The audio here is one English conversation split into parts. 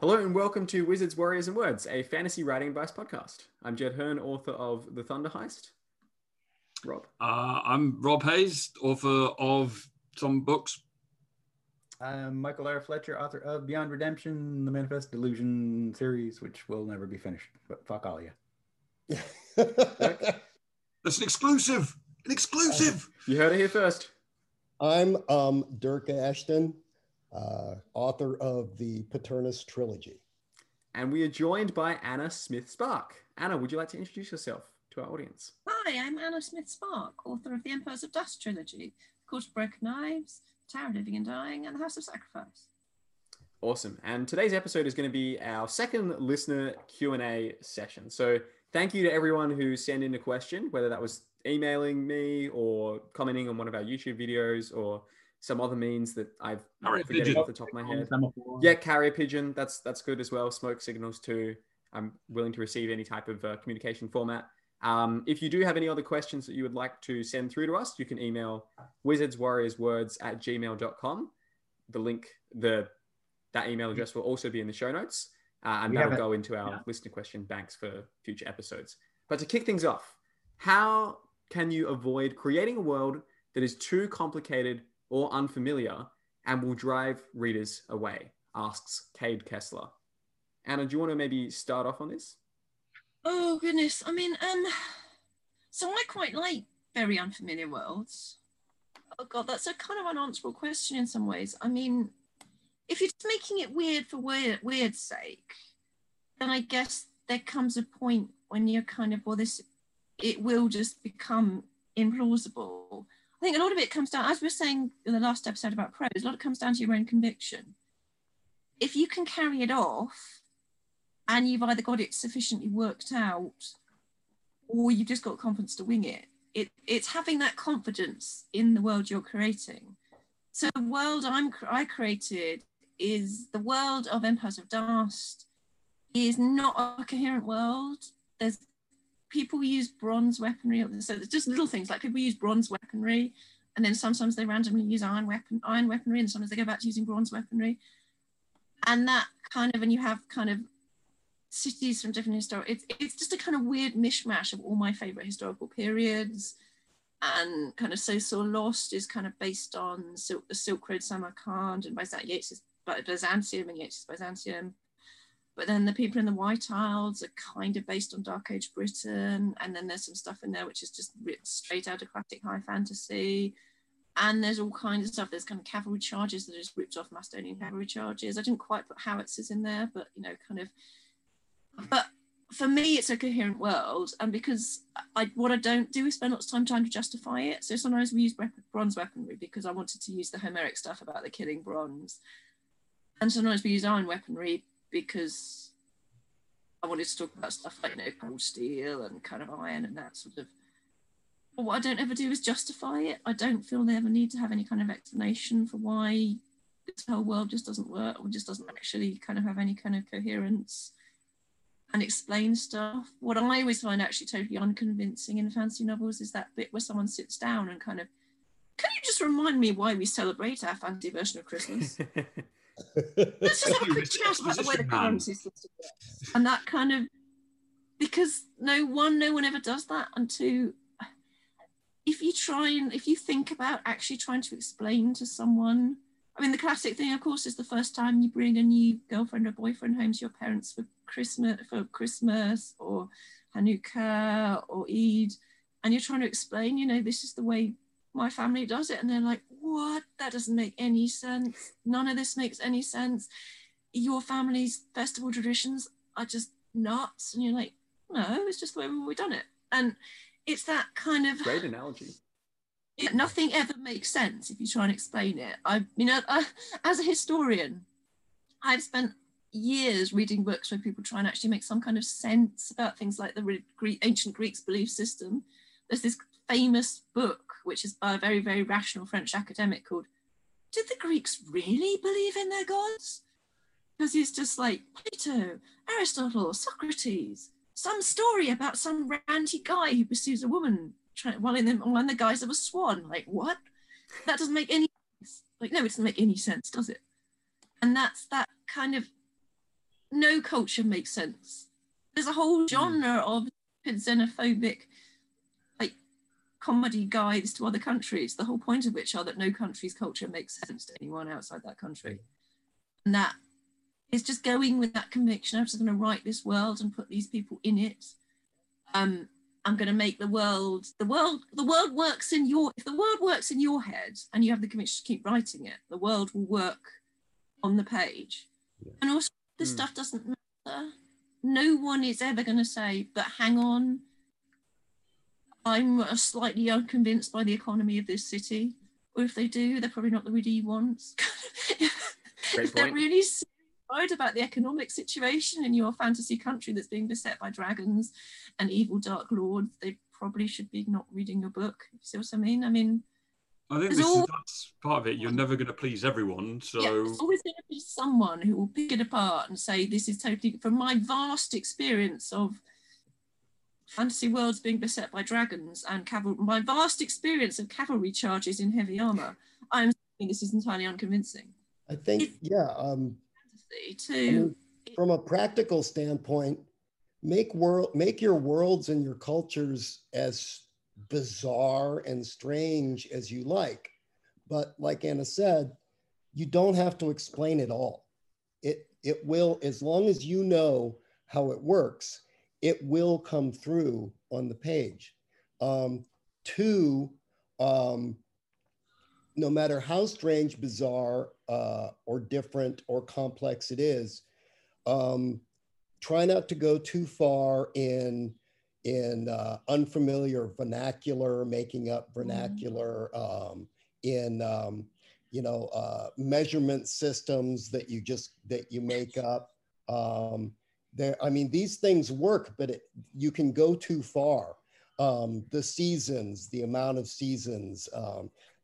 Hello and welcome to Wizards, Warriors and Words, a fantasy writing advice podcast. I'm Jed Hearn, author of The Thunder Heist. Rob. I'm Rob Hayes, author of some books. I'm Michael R. Fletcher, author of Beyond Redemption, the Manifest Delusion series, which will never be finished, but fuck all of you. That's an exclusive. An exclusive. You heard it here first. I'm Dirk Ashton, author of the Paternus Trilogy. And we are joined by Anna Smith-Spark. Anna, would you like to introduce yourself to our audience? Hi, I'm Anna Smith-Spark, author of the Empires of Dust trilogy, Court of Broken Knives, Tower of Living and Dying, and the House of Sacrifice. Awesome. And today's episode is going to be our second listener Q&A session. So thank you to everyone who sent in a question, whether that was emailing me or commenting on one of our YouTube videos or some other means that I've forgetting off the top of my head. Yeah, carrier pigeon. That's good as well. Smoke signals too. I'm willing to receive any type of communication format. If you do have any other questions that you would like to send through to us, you can email wizardswarriorswords@gmail.com. That email address will also be in the show notes. And that'll go into our listener question banks for future episodes. But to kick things off, how can you avoid creating a world that is too complicated or unfamiliar and will drive readers away? Asks Cade Kessler. Anna, do you want to maybe start off on this? Oh, goodness. I mean, so I quite like very unfamiliar worlds. Oh, God, that's a kind of unanswerable question in some ways. I mean, if you're just making it weird for weird's sake, then I guess there comes a point when you're kind of, it will just become implausible. I think a lot of it comes down, as we were saying in the last episode about prose, a lot of it comes down to your own conviction. If you can carry it off and you've either got it sufficiently worked out or you've just got confidence to wing it, it's having that confidence in the world you're creating. So the world I created is the world of Empires of Dust. Is not a coherent world. There's people use bronze weaponry, so there's just little things like people use bronze weaponry and then sometimes they randomly use iron weaponry and sometimes they go back to using bronze weaponry and that kind of, and you have kind of cities from different historic, it's just a kind of weird mishmash of all my favorite historical periods. And kind of So Lost is kind of based on the Silk Road, Samarkand, and Byzantium and Yates's Byzantium. But then the people in the White Isles are kind of based on Dark Age Britain. And then there's some stuff in there which is just straight out of classic high fantasy. And there's all kinds of stuff. There's kind of cavalry charges that are just ripped off Macedonian cavalry charges. I didn't quite put howitzers in there, but, you know, kind of. But for me, it's a coherent world. And because what I don't do is spend lots of time trying to justify it. So sometimes we use bronze weaponry because I wanted to use the Homeric stuff about the killing bronze. And sometimes we use iron weaponry because I wanted to talk about stuff like, you know, cold steel and kind of iron and that sort of But what I don't ever do is justify it. I don't feel they ever need to have any kind of explanation for why this whole world just doesn't work or just doesn't actually kind of have any kind of coherence and explain stuff. What I always find actually totally unconvincing in fantasy novels is that bit where someone sits down and kind of, can you just remind me why we celebrate our fantasy version of Christmas? Let's just have a quick chat about the way the currency system works. And that kind of, because no one ever does that. And two, if you think about actually trying to explain to someone, I mean, the classic thing, of course, is the first time you bring a new girlfriend or boyfriend home to your parents for Christmas or Hanukkah or Eid, and you're trying to explain, this is the way my family does it, and they're like, what? That doesn't make any sense. None of this makes any sense. Your family's festival traditions are just nuts. And you're like, no, it's just the way we've always done it. And it's that kind of great analogy. Yeah, nothing ever makes sense if you try and explain it. I as a historian, I've spent years reading works where people try and actually make some kind of sense about things like the ancient Greeks' belief system. There's this famous book, which is by a very, very rational French academic, called Did the Greeks Really Believe in Their Gods? Because he's just like, Plato, Aristotle, Socrates, some story about some ranty guy who pursues a woman in the guise of a swan. Like, what? That doesn't make any sense. Like, no, it doesn't make any sense, does it? And that's that kind of, no culture makes sense. There's a whole genre of xenophobic, like, comedy guides to other countries, the whole point of which are that no country's culture makes sense to anyone outside that country. And that is just going with that conviction, I'm just going to write this world and put these people in it. I'm going to make the world works in your, if the world works in your head and you have the conviction to keep writing it, the world will work on the page. Yeah. And also this stuff doesn't matter. No one is ever going to say, but hang on, I'm slightly unconvinced by the economy of this city. Or if they do, they're probably not the reader you want. If they're really worried about the economic situation in your fantasy country that's being beset by dragons and evil dark lords, they probably should be not reading your book. You see what I mean? I think that's part of it. You're never going to please everyone. So yeah, there's always going to be someone who will pick it apart and say, this is totally, from my vast experience of fantasy worlds being beset by dragons and cavalry, my vast experience of cavalry charges in heavy armour, I'm saying this is entirely unconvincing. I think, from a practical standpoint, make your worlds and your cultures as bizarre and strange as you like, but like Anna said, you don't have to explain it all. It will, as long as you know how it works, it will come through on the page. No matter how strange, bizarre, or different or complex it is, try not to go too far in unfamiliar vernacular, making up vernacular, measurement systems that you make up. These things work, but you can go too far. The seasons, the amount of seasons,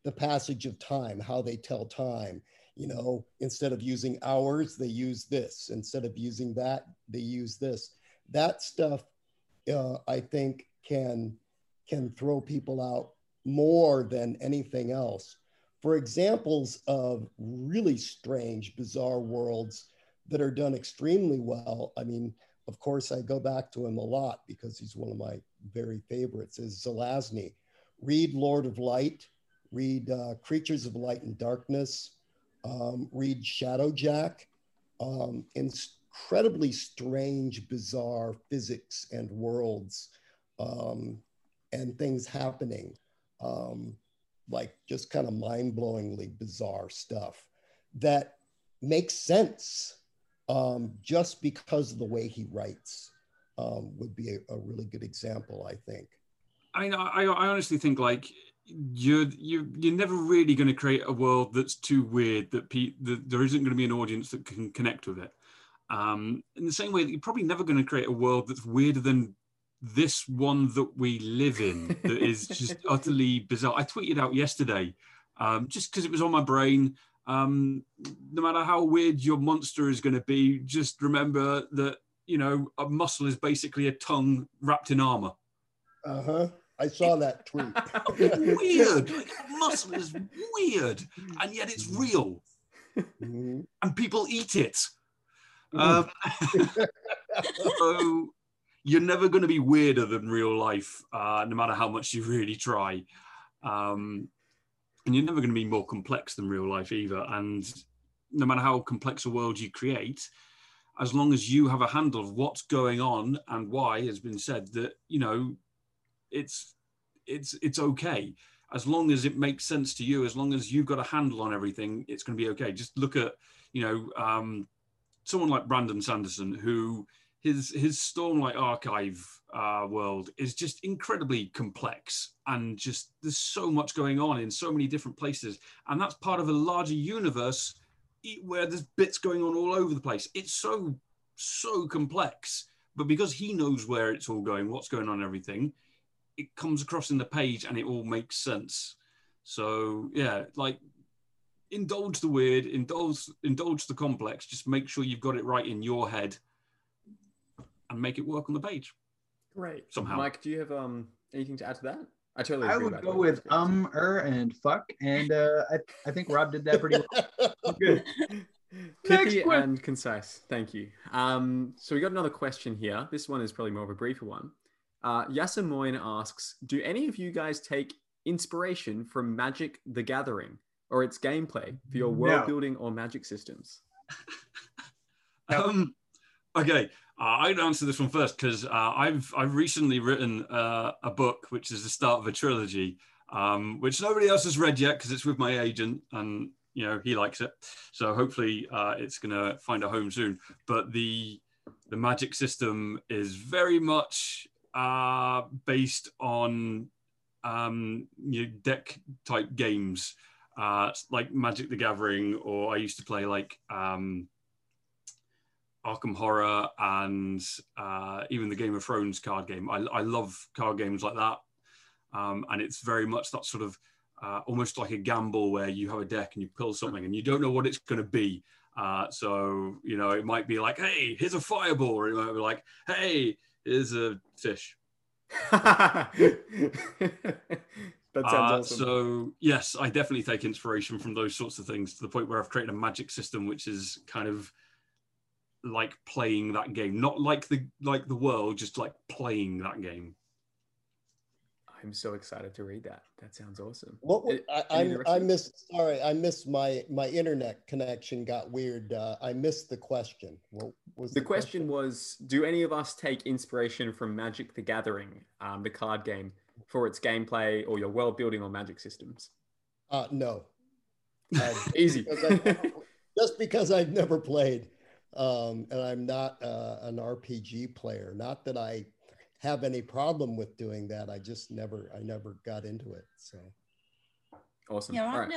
the passage of time, how they tell time, instead of using hours, they use this. Instead of using that, they use this. That stuff, I think, can throw people out more than anything else. For examples of really strange, bizarre worlds that are done extremely well, of course, I go back to him a lot because he's one of my very favorites, is Zelazny. Read Lord of Light, read Creatures of Light and Darkness, read Shadowjack. Incredibly strange, bizarre physics and worlds and things happening, like just kind of mind-blowingly bizarre stuff that makes sense just because of the way he writes would be a really good example, I think. I honestly think you're never really going to create a world that's too weird that there isn't going to be an audience that can connect with it. In the same way that you're probably never going to create a world that's weirder than this one that we live in that is just utterly bizarre. I tweeted out yesterday, just because it was on my brain, no matter how weird your monster is going to be, just remember that, you know, a muscle is basically a tongue wrapped in armor. Uh-huh. I saw that tweet. Weird. That muscle is weird, and yet it's real. Mm-hmm. And people eat it. So you're never going to be weirder than real life, no matter how much you really try. And you're never going to be more complex than real life either. And no matter how complex a world you create, as long as you have a handle of what's going on and why has been said, that, you know, it's okay. As long as it makes sense to you, as long as you've got a handle on everything, it's going to be okay. Just look at, you know, someone like Brandon Sanderson, who his Stormlight Archive world is just incredibly complex, and just there's so much going on in so many different places. And that's part of a larger universe where there's bits going on all over the place. It's so, so complex, but because he knows where it's all going, what's going on, everything, it comes across in the page and it all makes sense. So yeah, like, indulge the weird, indulge the complex, just make sure you've got it right in your head and make it work on the page. Great. Somehow. Mike, do you have anything to add to that? I totally agree. I would go with and fuck, and I think Rob did that pretty well. Good. Pithy and concise. Thank you. So we got another question here. This one is probably more of a briefer one. Yasser Moyne asks, do any of you guys take inspiration from Magic the Gathering or its gameplay for your world building or magic systems? Okay, I'd answer this one first, because I've recently written a book, which is the start of a trilogy, which nobody else has read yet because it's with my agent, and, you know, he likes it. So hopefully it's going to find a home soon. But the magic system is very much based on you know, deck type games, like Magic the Gathering, or I used to play like Arkham Horror, and even the Game of Thrones card game. I love card games like that, and it's very much that sort of almost like a gamble where you have a deck and you pull something and you don't know what it's going to be. So, you know, it might be like, hey, here's a fireball, or it might be like, hey, here's a fish. That sounds awesome. So yes, I definitely take inspiration from those sorts of things, to the point where I've created a magic system which is kind of like playing that game, not like the world, just like playing that game. I'm so excited to read that. That sounds awesome. What was, I missed my internet connection got weird. I missed the question. What was the question? Was, do any of us take inspiration from Magic the Gathering, the card game, for its gameplay or your world building or magic systems? No. Easy. Just because I've never played, and I'm not an RPG player. Not that I have any problem with doing that. I just never got into it. So awesome. Yeah, I've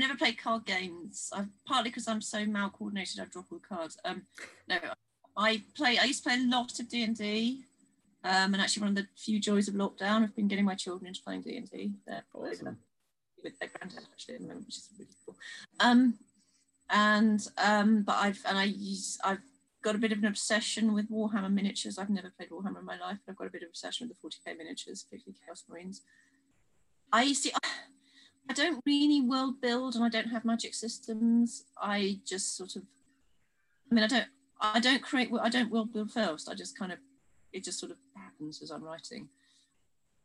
never played card games. Partly because I'm so mal-coordinated, I drop all the cards. No, I used to play a lot of D&D. And actually, one of the few joys of lockdown, I've been getting my children into playing D&D. They're awesome. With their granddad, actually, which is really cool. I've got a bit of an obsession with Warhammer miniatures. I've never played Warhammer in my life, but I've got a bit of an obsession with the 40k miniatures, particularly Chaos Marines. I don't really world build, and I don't have magic systems. I just sort of, I don't world build first. I just kind of, it just sort of happens as I'm writing.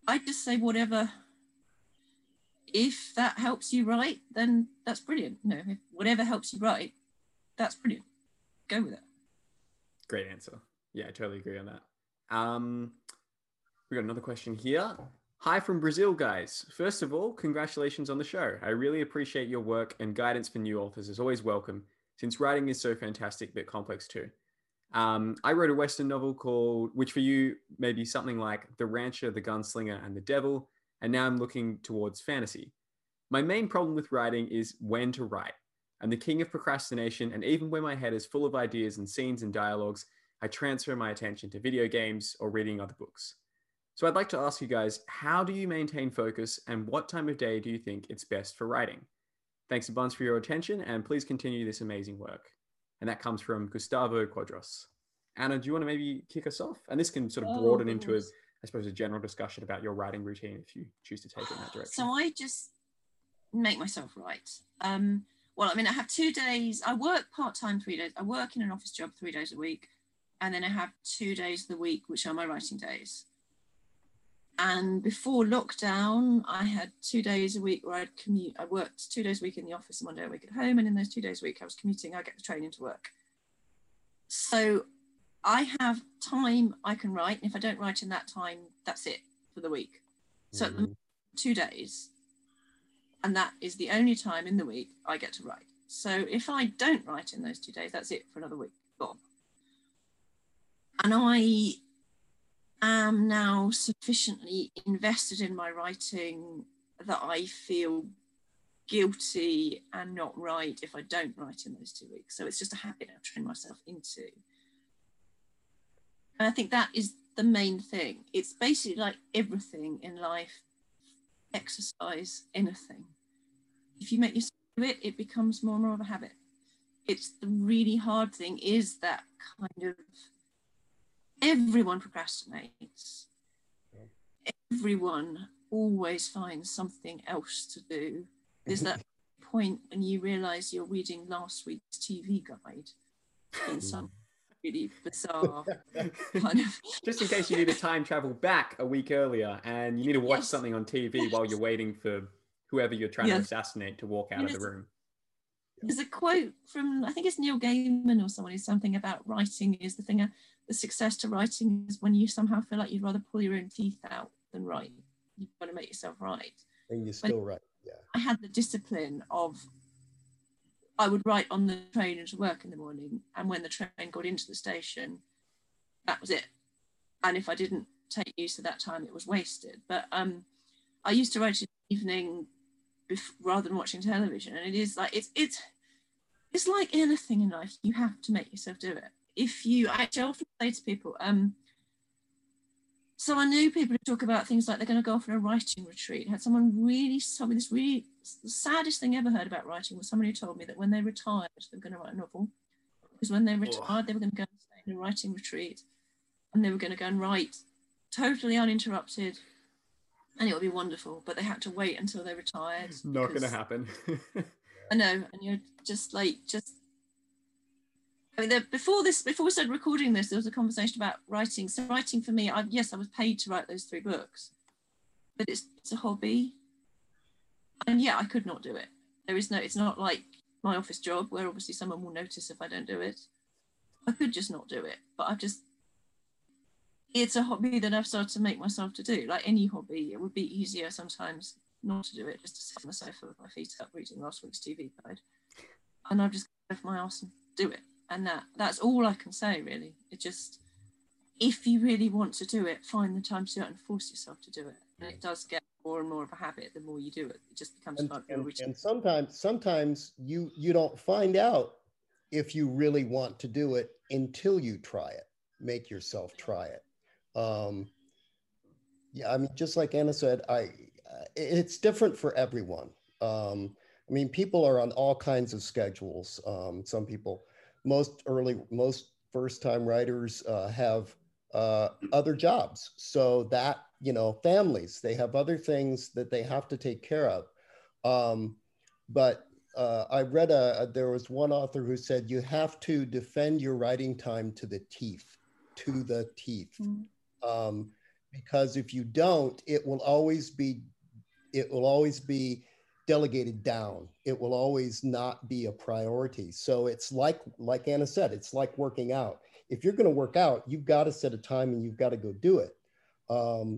I just say whatever. If that helps you write, then that's brilliant. No, if whatever helps you write, that's brilliant. Go with it. Great answer. Yeah, I totally agree on that. We got another question here. Hi from Brazil, guys. First of all, congratulations on the show. I really appreciate your work, and guidance for new authors is always welcome, since writing is so fantastic but complex too. I wrote a Western novel called, which for you may be something like The Rancher, The Gunslinger, and The Devil, and now I'm looking towards fantasy. My main problem with writing is when to write. I'm the king of procrastination, and even when my head is full of ideas and scenes and dialogues, I transfer my attention to video games or reading other books. So I'd like to ask you guys, how do you maintain focus and what time of day do you think it's best for writing? Thanks a bunch for your attention and please continue this amazing work. And that comes from Gustavo Quadros. Anna, do you want to maybe kick us off? And this can sort of broaden into, I suppose, a general discussion about your writing routine if you choose to take it in that direction. So I just make myself write. Well, I mean, I have 2 days. I work part-time 3 days. I work in an office job 3 days a week. And then I have 2 days of the week, which are my writing days. And before lockdown, I had 2 days a week where I'd commute. I worked 2 days a week in the office and 1 day a week at home. And in those 2 days a week, I was commuting. I get the train into work. So I have time I can write. And if I don't write in that time, that's it for the week. So at the moment, 2 days. And that is the only time in the week I get to write. So if I don't write in those 2 days, that's it for another week. Gone. And I am now sufficiently invested in my writing that I feel guilty and not right if I don't write in those 2 weeks. So it's just a habit I've trained myself into. And I think that is the main thing. It's basically like everything in life, exercise, anything. If you make yourself do it, it becomes more and more of a habit. It's the really hard thing is that kind of everyone procrastinates. Everyone always finds something else to do. There's that point when you realise you're reading last week's TV guide in some really bizarre kind of... Just in case you need to time travel back a week earlier and you need to watch something on TV while you're waiting for whoever you're trying to assassinate to walk out of the room. There's a quote from, I think it's Neil Gaiman or someone, who's something about writing is the thing... The success to writing is when you somehow feel like you'd rather pull your own teeth out than write. You've got to make yourself write. And you're still write, yeah. I had the discipline of, I would write on the train into work in the morning, and when the train got into the station, that was it. And if I didn't take use of that time, it was wasted. But I used to write in the evening rather than watching television. And it is like, it's like anything in life, you have to make yourself do it. If you, actually, I often say to people, so I knew people who talk about things like they're going to go off on a writing retreat. I had someone really told me this really, the saddest thing I ever heard about writing was somebody who told me that when they retired, they were going to write a novel. Because when they retired, they were going to go and stay in a writing retreat and they were going to go and write totally uninterrupted and it would be wonderful, but they had to wait until they retired. Not going to happen. I know, and you're just like, I mean, before we started recording this, there was a conversation about writing. So writing for me, I was paid to write those 3 books, but it's a hobby. And yeah, I could not do it. It's not like my office job where obviously someone will notice if I don't do it. I could just not do it, but it's a hobby that I've started to make myself to do. Like any hobby, it would be easier sometimes not to do it, just to sit on the sofa with my feet up reading last week's TV guide. And I've just got my arse and do it. And that's all I can say, really. It just, if you really want to do it, find the time to do it and force yourself to do it. And it does get more and more of a habit the more you do it. It just becomes part of your routine. And sometimes you don't find out if you really want to do it until you try it. Make yourself try it. Yeah, I mean, just like Anna said, it's different for everyone. I mean, people are on all kinds of schedules. Some people... Most first-time writers have other jobs. So that, families, they have other things that they have to take care of. But I read, there was one author who said, you have to defend your writing time to the teeth. Mm-hmm. Because if you don't, it will always be delegated down. It will always not be a priority. So it's like Anna said, it's like working out. If you're going to work out, you've got to set a time and you've got to go do it. But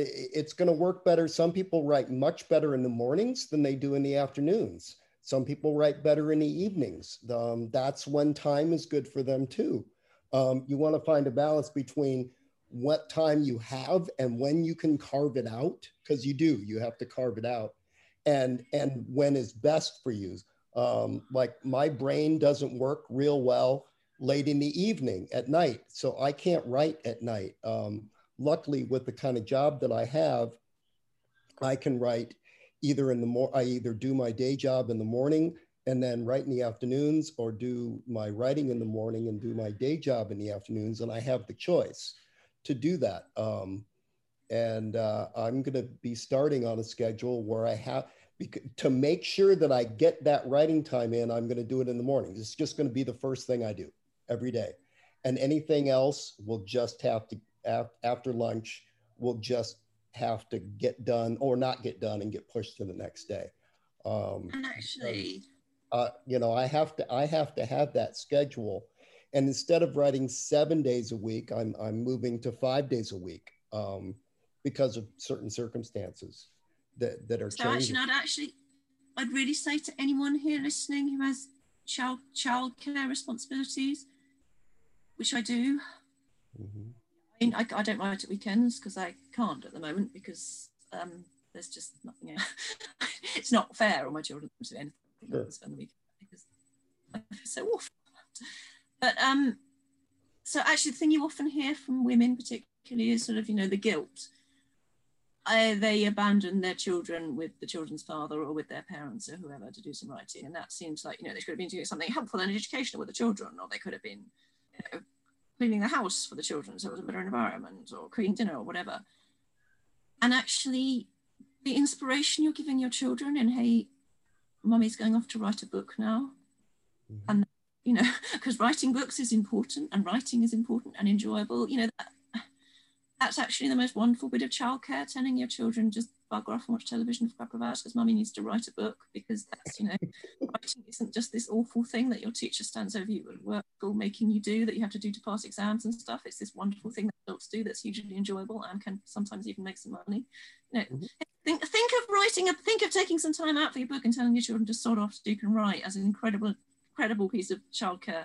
it's going to work better. Some people write much better in the mornings than they do in the afternoons. Some people write better in the evenings. That's when time is good for them too. You want to find a balance between what time you have and when you can carve it out, because you have to carve it out, and when is best for you. Like my brain doesn't work real well late in the evening at night. So I can't write at night. Luckily, with the kind of job that I have, I can write either in the morning, I either do my day job in the morning and then write in the afternoons, or do my writing in the morning and do my day job in the afternoons. And I have the choice to do that. I'm going to be starting on a schedule where I have, to make sure that I get that writing time in, I'm going to do it in the morning. It's just going to be the first thing I do every day. And anything else will just have to, after lunch, will just have to get done or not get done and get pushed to the next day. I have to have that schedule. And instead of writing 7 days a week, I'm moving to 5 days a week because of certain circumstances that are so changing. I'd really say to anyone here listening who has childcare responsibilities, which I do, mm-hmm. I mean, I don't write at weekends because I can't at the moment, because there's just nothing else. It's not fair on my children to do anything. Sure. Because I feel so awful. But so actually the thing you often hear from women particularly is sort of, you know, the guilt. They abandon their children with the children's father or with their parents or whoever to do some writing. And that seems like, you know, they could have been doing something helpful and educational with the children, or they could have been, you know, cleaning the house for the children so it was a better environment, or cooking dinner or whatever. And actually the inspiration you're giving your children, and hey, Mummy's going off to write a book now. Mm-hmm. And, you know, because writing books is important, and writing is important and enjoyable. You know, that's actually the most wonderful bit of childcare, telling your children just bugger off and watch television for a couple of hours because Mummy needs to write a book, because that's, you know, writing isn't just this awful thing that your teacher stands over you at work or making you do, that you have to do to pass exams and stuff. It's this wonderful thing that adults do that's hugely enjoyable and can sometimes even make some money. You know, mm-hmm. Think of writing, think of taking some time out for your book and telling your children to sod off so you can write, as an incredible piece of childcare.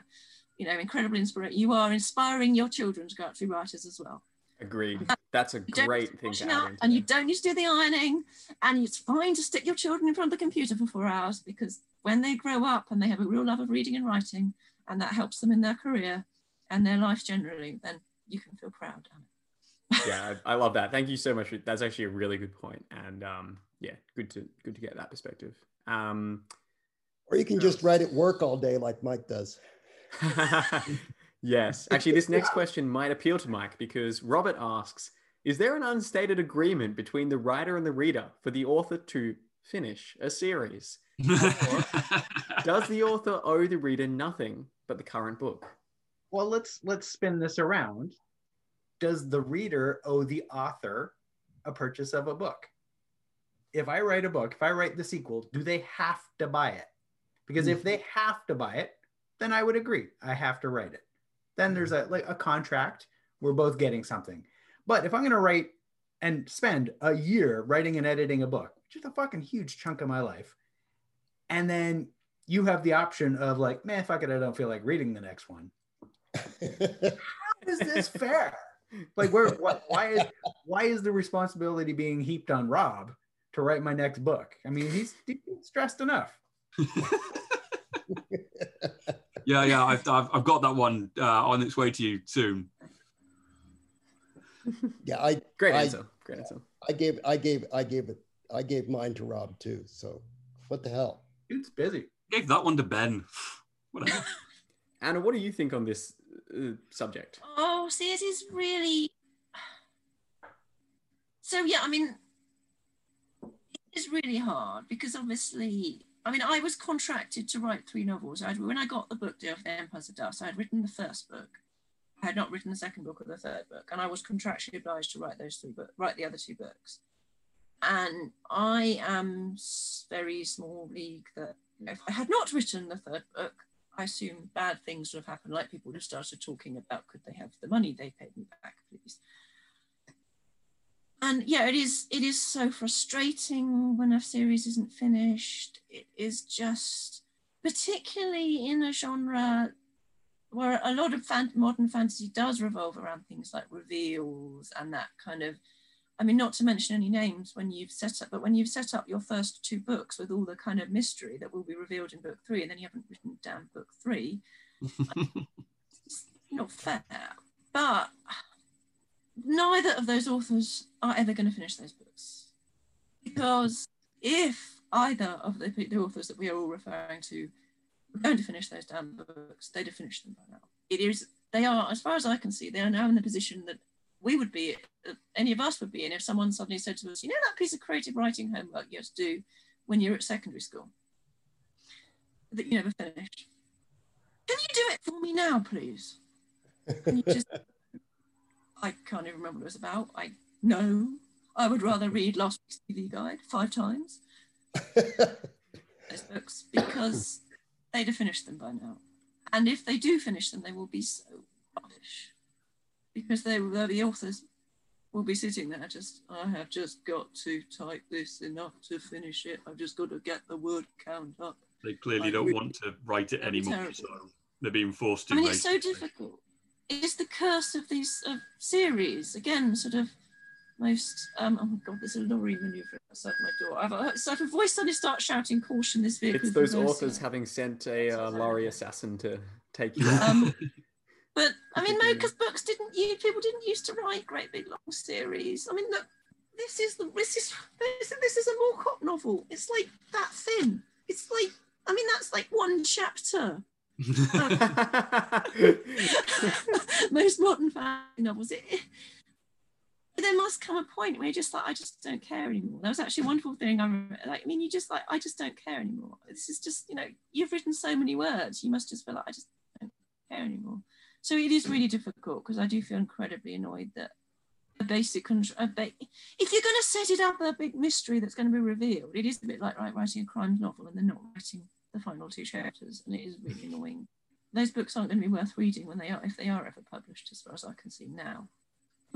You know, incredibly inspiring. You are inspiring your children to go out to be writers as well. Agreed. That's a great thing to add. And you don't need to do the ironing, and it's fine to stick your children in front of the computer for 4 hours, because when they grow up and they have a real love of reading and writing, and that helps them in their career and their life generally, then you can feel proud. Yeah, I love that. Thank you so much. That's actually a really good point. And yeah, good to get that perspective. Or you can just write at work all day like Mike does. Yes. Actually, this next question might appeal to Mike, because Robert asks, is there an unstated agreement between the writer and the reader for the author to finish a series? Or does the author owe the reader nothing but the current book? Well, let's spin this around. Does the reader owe the author a purchase of a book? If I write a book, if I write the sequel, do they have to buy it? Because if they have to buy it, then I would agree. I have to write it. Then there's a contract. We're both getting something. But if I'm going to write and spend a year writing and editing a book, which is a fucking huge chunk of my life, and then you have the option of like, man, fuck it, I don't feel like reading the next one. How is this fair? Like, why is the responsibility being heaped on Rob to write my next book? I mean, he's stressed enough. Yeah, I've got that one on its way to you soon. Yeah, great answer. I gave mine to Rob too. So what the hell? It's busy. I gave that one to Ben. What the hell? Anna, what do you think on this subject? Oh, see, it is really... So, yeah, I mean, it is really hard because obviously, I mean, I was contracted to write 3 novels. When I got the book deal for the Empires of Dust, I had written the first book. I had not written the second book or the third book, and I was contractually obliged to write the other 2 books. And I am very small league that, you know, if I had not written the third book, I assume bad things would have happened, like people would have started talking about could they have the money they paid me back, please. And yeah, it is so frustrating when a series isn't finished. It is just, particularly in a genre where a lot of modern fantasy does revolve around things like reveals and that kind of, I mean, not to mention any names, when you've set up your first 2 books with all the kind of mystery that will be revealed in book 3, and then you haven't written down book 3, not fair. But neither of those authors are ever going to finish those books. Because if either of the authors that we are all referring to were going to finish those damn books, they'd have finished them by now. They are, as far as I can see, they are now in the position that we would be, any of us would be in, if someone suddenly said to us, you know that piece of creative writing homework you have to do when you're at secondary school that you never finished? Can you do it for me now, please? Can you just... I can't even remember what it was about. I know. I would rather read last week's TV guide 5 times. Those books, because they'd have finished them by now. And if they do finish them, they will be so rubbish. Because the authors will be sitting there just, I have just got to type this enough to finish it. I've just got to get the word count up. They clearly don't want to write it anymore, so they're being forced to. I mean, it's so difficult. It's the curse of these series. Again, sort of most, oh my God, there's a lorry manoeuvre outside my door. I've a voice suddenly starts shouting, caution, this vehicle. It's those authors having sent a lorry assassin to take you out. But I mean, no, because books didn't. People didn't used to write great big long series. I mean, look, this is a Moorcock novel. It's like that thin. It's like, I mean, that's like one chapter. Most modern fantasy novels. There must come a point where you're just like, I just don't care anymore. That was actually a wonderful thing. You just like, I just don't care anymore. This is just, you've written so many words. You must just feel like, I just don't care anymore. So it is really difficult, because I do feel incredibly annoyed that if you're going to set it up a big mystery that's going to be revealed, it is a bit like writing a crime novel and then not writing the final 2 chapters, and it is really annoying. Those books aren't going to be worth reading when they are, if they are ever published, as far as I can see now.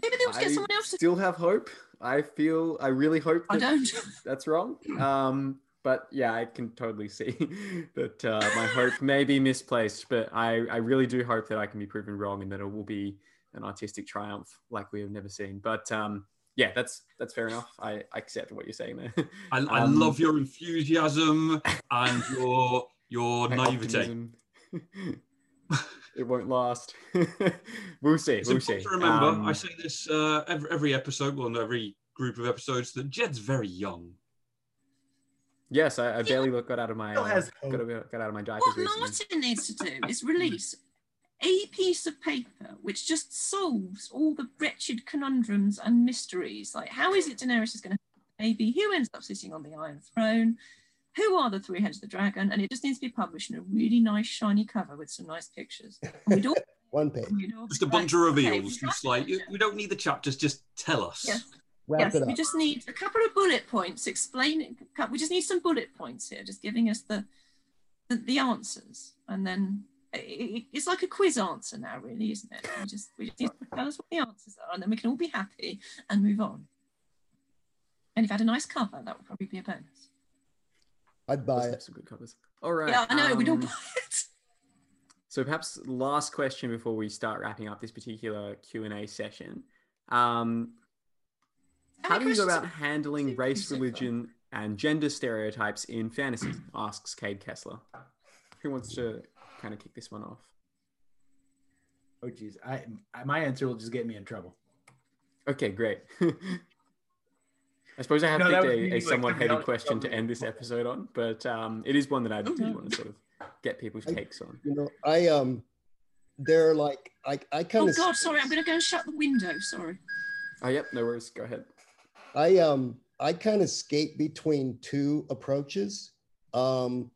Maybe they ought to get someone else to still have hope. I really hope that I don't. That's wrong. But yeah, I can totally see that my hope may be misplaced, but I really do hope that I can be proven wrong and that it will be an artistic triumph like we have never seen. But yeah, that's fair enough. I accept what you're saying there. I love your enthusiasm and your naivete. It won't last. We'll see. It's important to remember, I say this every episode, well, every group of episodes, that Jed's very young. Yes, I barely got out of my diapers. What recently. Martin needs to do is release a piece of paper which just solves all the wretched conundrums and mysteries. Like, how is it Daenerys is going to have a baby? Who ends up sitting on the Iron Throne? Who are the 3 heads of the dragon? And it just needs to be published in a really nice, shiny cover with some nice pictures. We'd all, one page. Just a bunch of reveals. Just like, we don't need the chapters, just tell us. Yes. Yes, we just need a couple of bullet points explaining. We just need some bullet points here, just giving us the answers, and then it's like a quiz answer now, really, isn't it? We just need to tell us what the answers are, and then we can all be happy and move on. And if I had a nice cover, that would probably be a bonus. I'd buy it. Some good covers. All right. Yeah, I know we don't buy it. So perhaps last question before we start wrapping up this particular Q&A session. How do you go about handling race, religion, and gender stereotypes in fantasy? Asks Cade Kessler. Who wants to kind of kick this one off? Oh, geez. My answer will just get me in trouble. Okay, great. I suppose I have picked a somewhat heavy question to end this episode on, but it is one that I do want to sort of get people's takes on. They're like, I kind of... Oh, God, sorry. I'm going to go and shut the window. Sorry. Oh, yep. No worries. Go ahead. I kind of skate between 2 approaches. One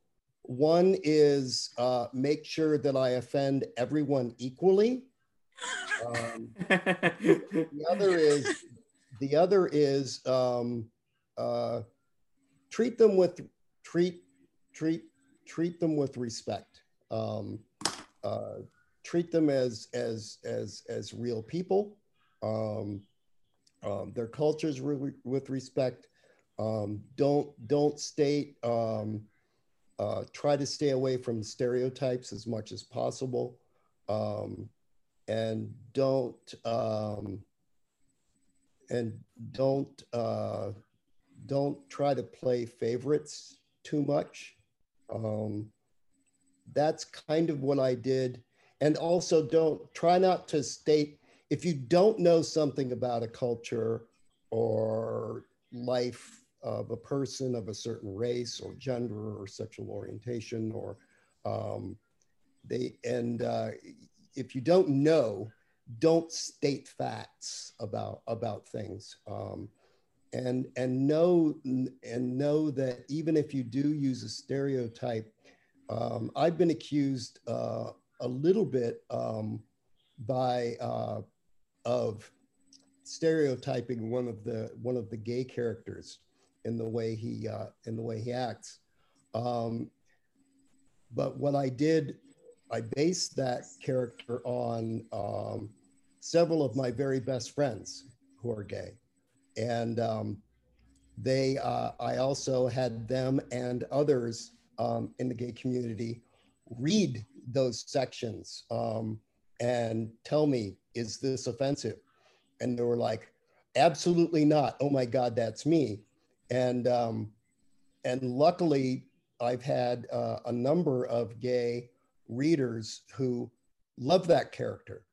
is make sure that I offend everyone equally. The other is treat them with respect. Treat them as real people. Their cultures with respect. Don't state. Try to stay away from stereotypes as much as possible, and don't try to play favorites too much. That's kind of what I did. And also try not to state, if you don't know something about a culture or life of a person of a certain race or gender or sexual orientation or if you don't know, don't state facts about things. And know that even if you do use a stereotype, I've been accused a little bit of stereotyping one of the gay characters in the way he acts. But what I did, I based that character on several of my very best friends who are gay. And I also had them and others in the gay community read those sections and tell me, is this offensive? And they were like, absolutely not. Oh my God, that's me. And luckily I've had a number of gay readers who love that character.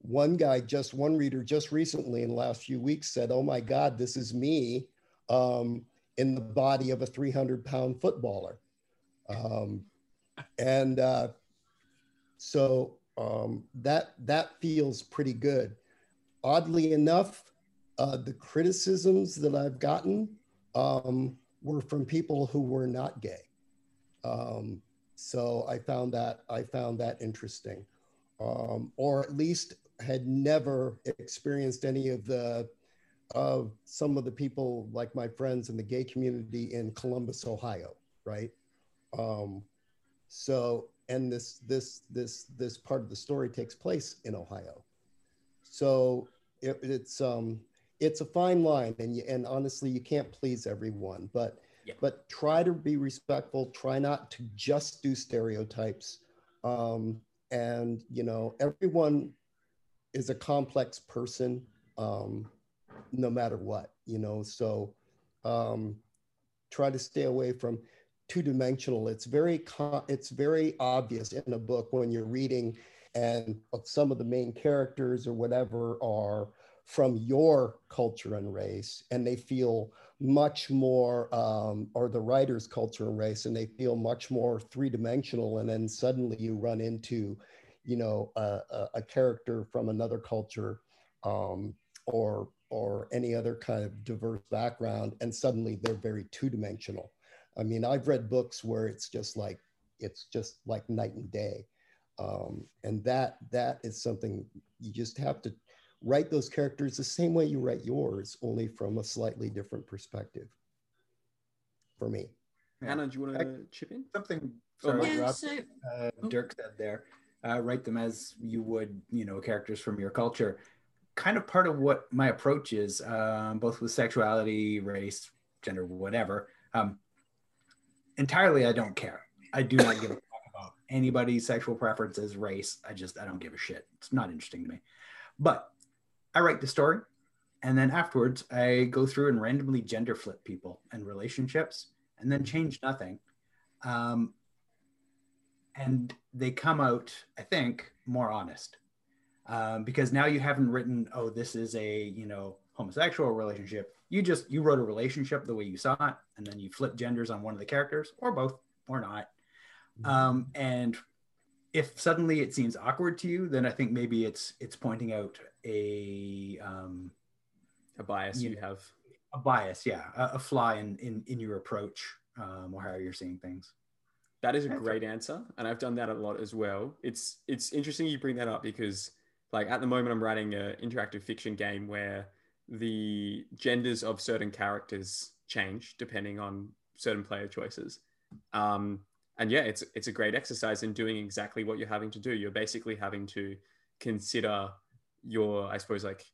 One reader just recently in the last few weeks said, oh my God, this is me in the body of a 300-pound footballer. That feels pretty good. Oddly enough, the criticisms that I've gotten were from people who were not gay. So I found that interesting, or at least had never experienced any of some of the people like my friends in the gay community in Columbus, Ohio, right? And this part of the story takes place in Ohio. So it's a fine line, and honestly, you can't please everyone, but try to be respectful, try not to just do stereotypes. And everyone is a complex person, no matter what, so try to stay away from two-dimensional. It's very obvious in a book when you're reading and some of the main characters or whatever are from your culture and race, and they feel much more, or the writer's culture and race, and they feel much more three-dimensional, and then suddenly you run into, a character from another culture, or any other kind of diverse background, and suddenly they're very two-dimensional. I mean, I've read books where it's just like night and day. And that is something you just have to write those characters the same way you write yours, only from a slightly different perspective for me. Yeah. Anna, do you want to chip in? Something Dirk said there, write them as you would, characters from your culture. Kind of part of what my approach is, both with sexuality, race, gender, whatever, entirely, I don't care. I do not give a fuck about anybody's sexual preferences, race. I don't give a shit. It's not interesting to me. But I write the story, and then afterwards, I go through and randomly gender flip people and relationships, and then change nothing. And they come out, I think, more honest. Because now you haven't written, oh, this is a, homosexual relationship. You wrote a relationship the way you saw it, and then you flip genders on one of the characters, or both, or not. And if suddenly it seems awkward to you, then I think maybe it's pointing out a bias you have. A bias, yeah, a flaw in your approach or how you're seeing things. That is a great answer, and I've done that a lot as well. It's interesting you bring that up because, like, at the moment I'm writing an interactive fiction game where the genders of certain characters change depending on certain player choices. It's a great exercise in doing exactly what you're having to do. You're basically having to consider your, I suppose, like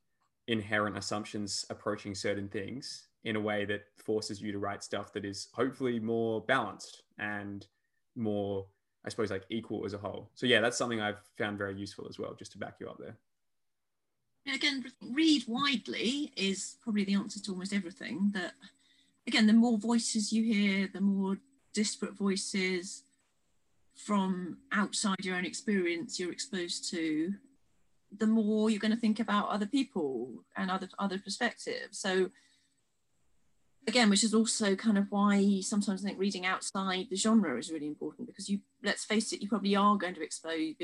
inherent assumptions approaching certain things in a way that forces you to write stuff that is hopefully more balanced and more, I suppose, like equal as a whole. So yeah, that's something I've found very useful as well, just to back you up there. Again, read widely is probably the answer to almost everything. That, again, the more voices you hear, the more disparate voices, from outside your own experience you're exposed to, the more you're going to think about other people and other perspectives. So again, which is also kind of why sometimes I think reading outside the genre is really important, because you, let's face it, you probably are going to be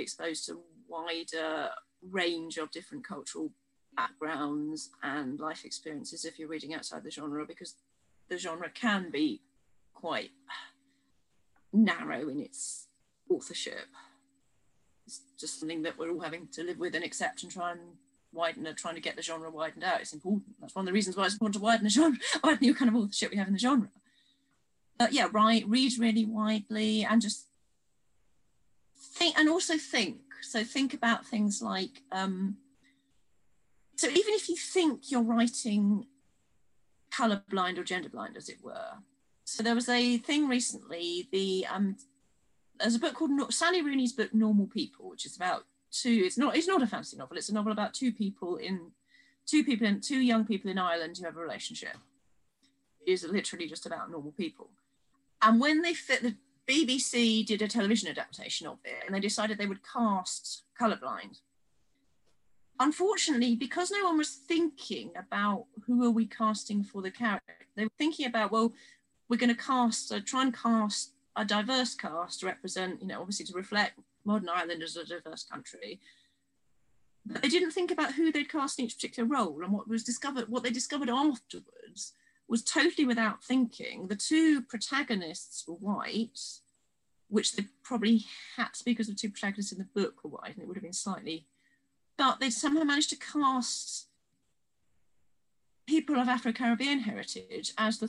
exposed to a wider range of different cultural backgrounds and life experiences if you're reading outside the genre, because the genre can be quite narrow in its authorship. It's just something that we're all having to live with and accept and trying to get the genre widened out. It's important. That's one of the reasons why it's important to widen the genre, widen the kind of authorship we have in the genre. But yeah, right, read really widely and just think, and also think. So think about things like, so even if you think you're writing colorblind or genderblind, as it were. So there was a thing recently, there's a book called Sally Rooney's book, Normal People, which is about it's not a fantasy novel, it's a novel about two young people in Ireland who have a relationship. It is literally just about normal people. And when they fit, the BBC did a television adaptation of it, and they decided they would cast colorblind. Unfortunately, because no one was thinking about who are we casting for the character, they were thinking about, well, we're going to try and cast a diverse cast to represent, obviously to reflect modern Ireland as a diverse country. But they didn't think about who they'd cast in each particular role, and what they discovered afterwards was totally without thinking. The two protagonists were white, which they probably had to, because the two protagonists in the book were white, and it would have been slightly... But they somehow managed to cast people of Afro-Caribbean heritage as the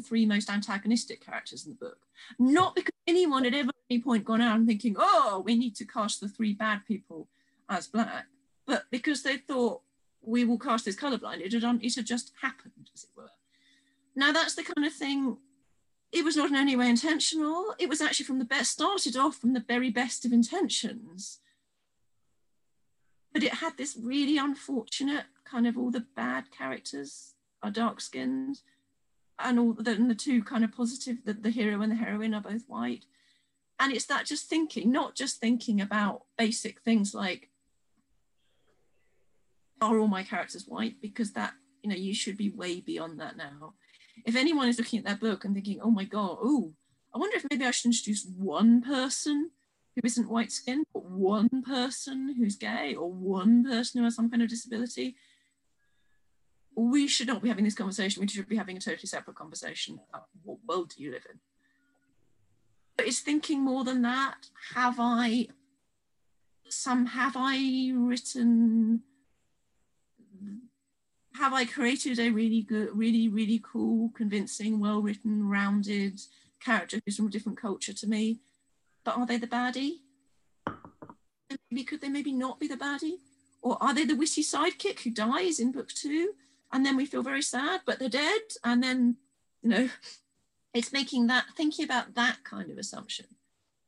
three most antagonistic characters in the book. Not because anyone had ever at any point gone out and thinking, oh, we need to cast the three bad people as black, but because they thought, we will cast this colorblind. It had just happened, as it were. Now that's the kind of thing, it was not in any way intentional. It was actually started off from the very best of intentions. But it had this really unfortunate kind of, all the bad characters are dark-skinned, and the two kind of positive, the hero and the heroine are both white. And it's that just thinking, not just thinking about basic things like, are all my characters white? Because that, you should be way beyond that now. If anyone is looking at that book and thinking, oh my God, ooh, I wonder if maybe I should introduce one person who isn't white skinned, but one person who's gay, or one person who has some kind of disability, we should not be having this conversation. We should be having a totally separate conversation about what world do you live in. But it's thinking more than that. Have I created a really good, really, really cool, convincing, well-written, rounded character who's from a different culture to me? But are they the baddie? Could they maybe not be the baddie? Or are they the witty sidekick who dies in book 2? And then we feel very sad, but they're dead. And then, it's thinking about that kind of assumption,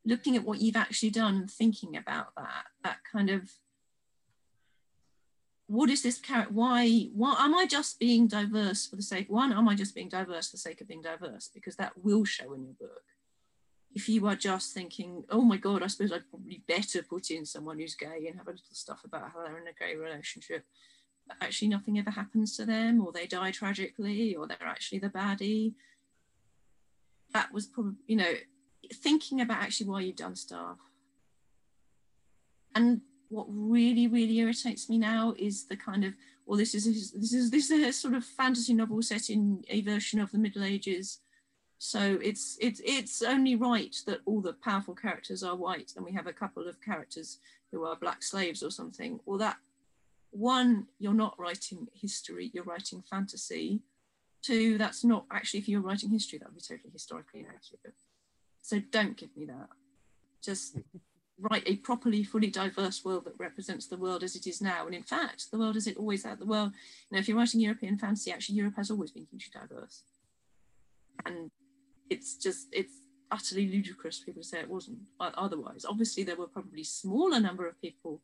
looking at what you've actually done and thinking about that kind of, what is this character? Why am I just being diverse for the sake? One, am I just being diverse for the sake of being diverse? Because that will show in your book. If you are just thinking, oh my God, I suppose I'd probably better put in someone who's gay and have a little stuff about how they're in a gay relationship, but actually nothing ever happens to them, or they die tragically, or they're actually the baddie. That was probably, thinking about actually why you've done stuff. And what really, really irritates me now is the kind of, well, this is a sort of fantasy novel set in a version of the Middle Ages. So it's only right that all the powerful characters are white, and we have a couple of characters who are black slaves or something. Well, that one, you're not writing history, you're writing fantasy. 2, that's not actually, if you're writing history, that would be totally historically inaccurate. So don't give me that. Just write a properly, fully diverse world that represents the world as it is now. And in fact, the world as it always had. The world, if you're writing European fantasy, actually Europe has always been hugely diverse. And it's utterly ludicrous people say it wasn't otherwise. Obviously, there were probably smaller number of people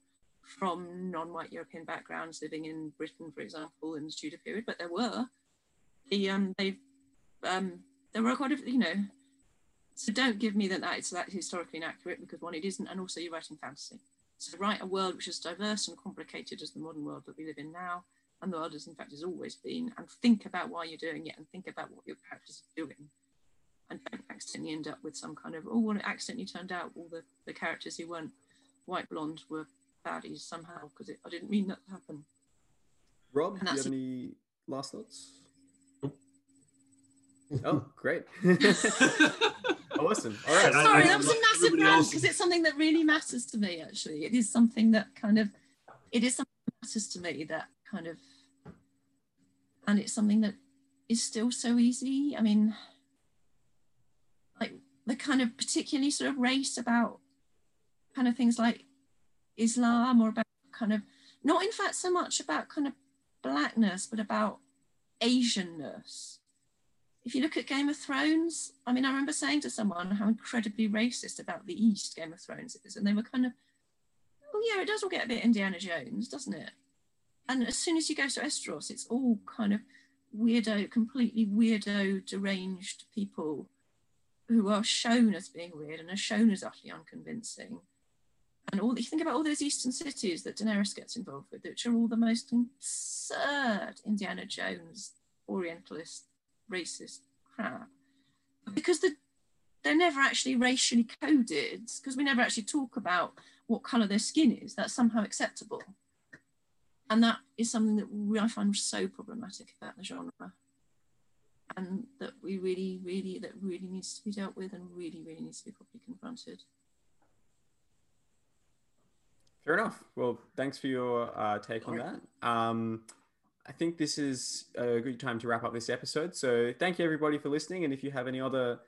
from non-white European backgrounds living in Britain, for example, in the Tudor period, but there were. There were quite a So don't give me that's historically inaccurate, because one, it isn't, and also you're writing fantasy. So write a world which is diverse and complicated as the modern world that we live in now, and the world as in fact has always been, and think about why you're doing it, and think about what your characters are doing, and don't accidentally end up with some kind of, oh, well, it accidentally turned out all the characters who weren't white blonde were baddies somehow, because I didn't mean that to happen. Rob, do you have any last thoughts? Oh, great. Awesome. All right. Sorry, that was a massive rant, because it's something that really matters to me, actually. It is something that matters to me, and it's something that is still so easy. I mean, like the kind of particularly sort of race about kind of things like Islam, or about kind of, not in fact so much about kind of blackness, but about Asianness. If you look at Game of Thrones, I mean, I remember saying to someone how incredibly racist about the East Game of Thrones is, and they were kind of, oh yeah, it does all get a bit Indiana Jones, doesn't it? And as soon as you go to Essos, it's all kind of weirdo, completely weirdo, deranged people who are shown as being weird and are shown as utterly unconvincing. And all you think about all those Eastern cities that Daenerys gets involved with, which are all the most absurd Indiana Jones, Orientalist, racist crap, because they're never actually racially coded, because we never actually talk about what colour their skin is. That's somehow acceptable, and that is something that I find so problematic about the genre, and that we really needs to be dealt with, and really needs to be properly confronted. Fair enough. Well, thanks for your take on that. I think this is a good time to wrap up this episode. So thank you everybody for listening. And if you have any other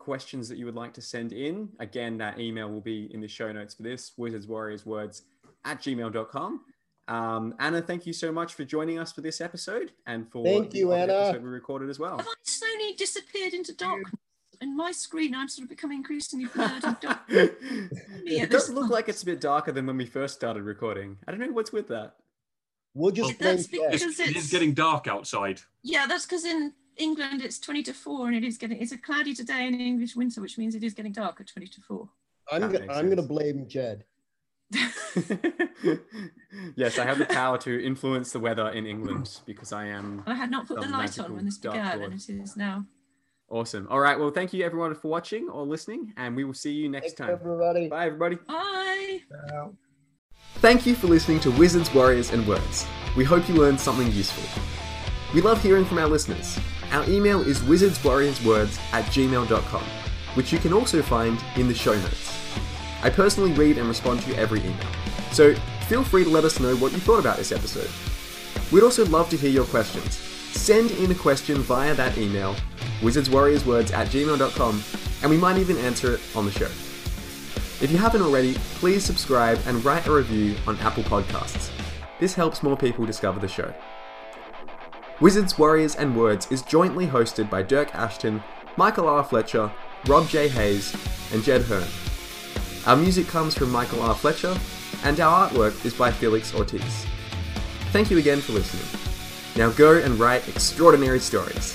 questions that you would like to send in, again, that email will be in the show notes for this, wizardswarriorswords@gmail.com. Anna, thank you so much for joining us for this episode, and for episode we recorded as well. Have I slowly disappeared into darkness? In my screen, I'm sort of becoming increasingly blurred and dark. It does look like it's a bit darker than when we first started recording. I don't know what's with that. We'll just it is getting dark outside. Yeah, that's because in England it's 20 to 4, and it's a cloudy today in English winter, which means it is getting dark at 20 to 4. I'm going to blame Jed. Yes, I have the power to influence the weather in England, because I am. I had not put the light on when this began, and it is now. Awesome. All right. Well, thank you everyone for watching or listening, and we will see you next time. Everybody. Bye, everybody. Bye. Bye. Thank you for listening to Wizards, Warriors, and Words. We hope you learned something useful. We love hearing from our listeners. Our email is wizardswarriorswords@gmail.com, which you can also find in the show notes. I personally read and respond to every email, so feel free to let us know what you thought about this episode. We'd also love to hear your questions. Send in a question via that email, wizardswarriorswords@gmail.com, and we might even answer it on the show. If you haven't already, please subscribe and write a review on Apple Podcasts. This helps more people discover the show. Wizards, Warriors and Words is jointly hosted by Dirk Ashton, Michael R. Fletcher, Rob J. Hayes and Jed Hearn. Our music comes from Michael R. Fletcher, and our artwork is by Felix Ortiz. Thank you again for listening. Now go and write extraordinary stories.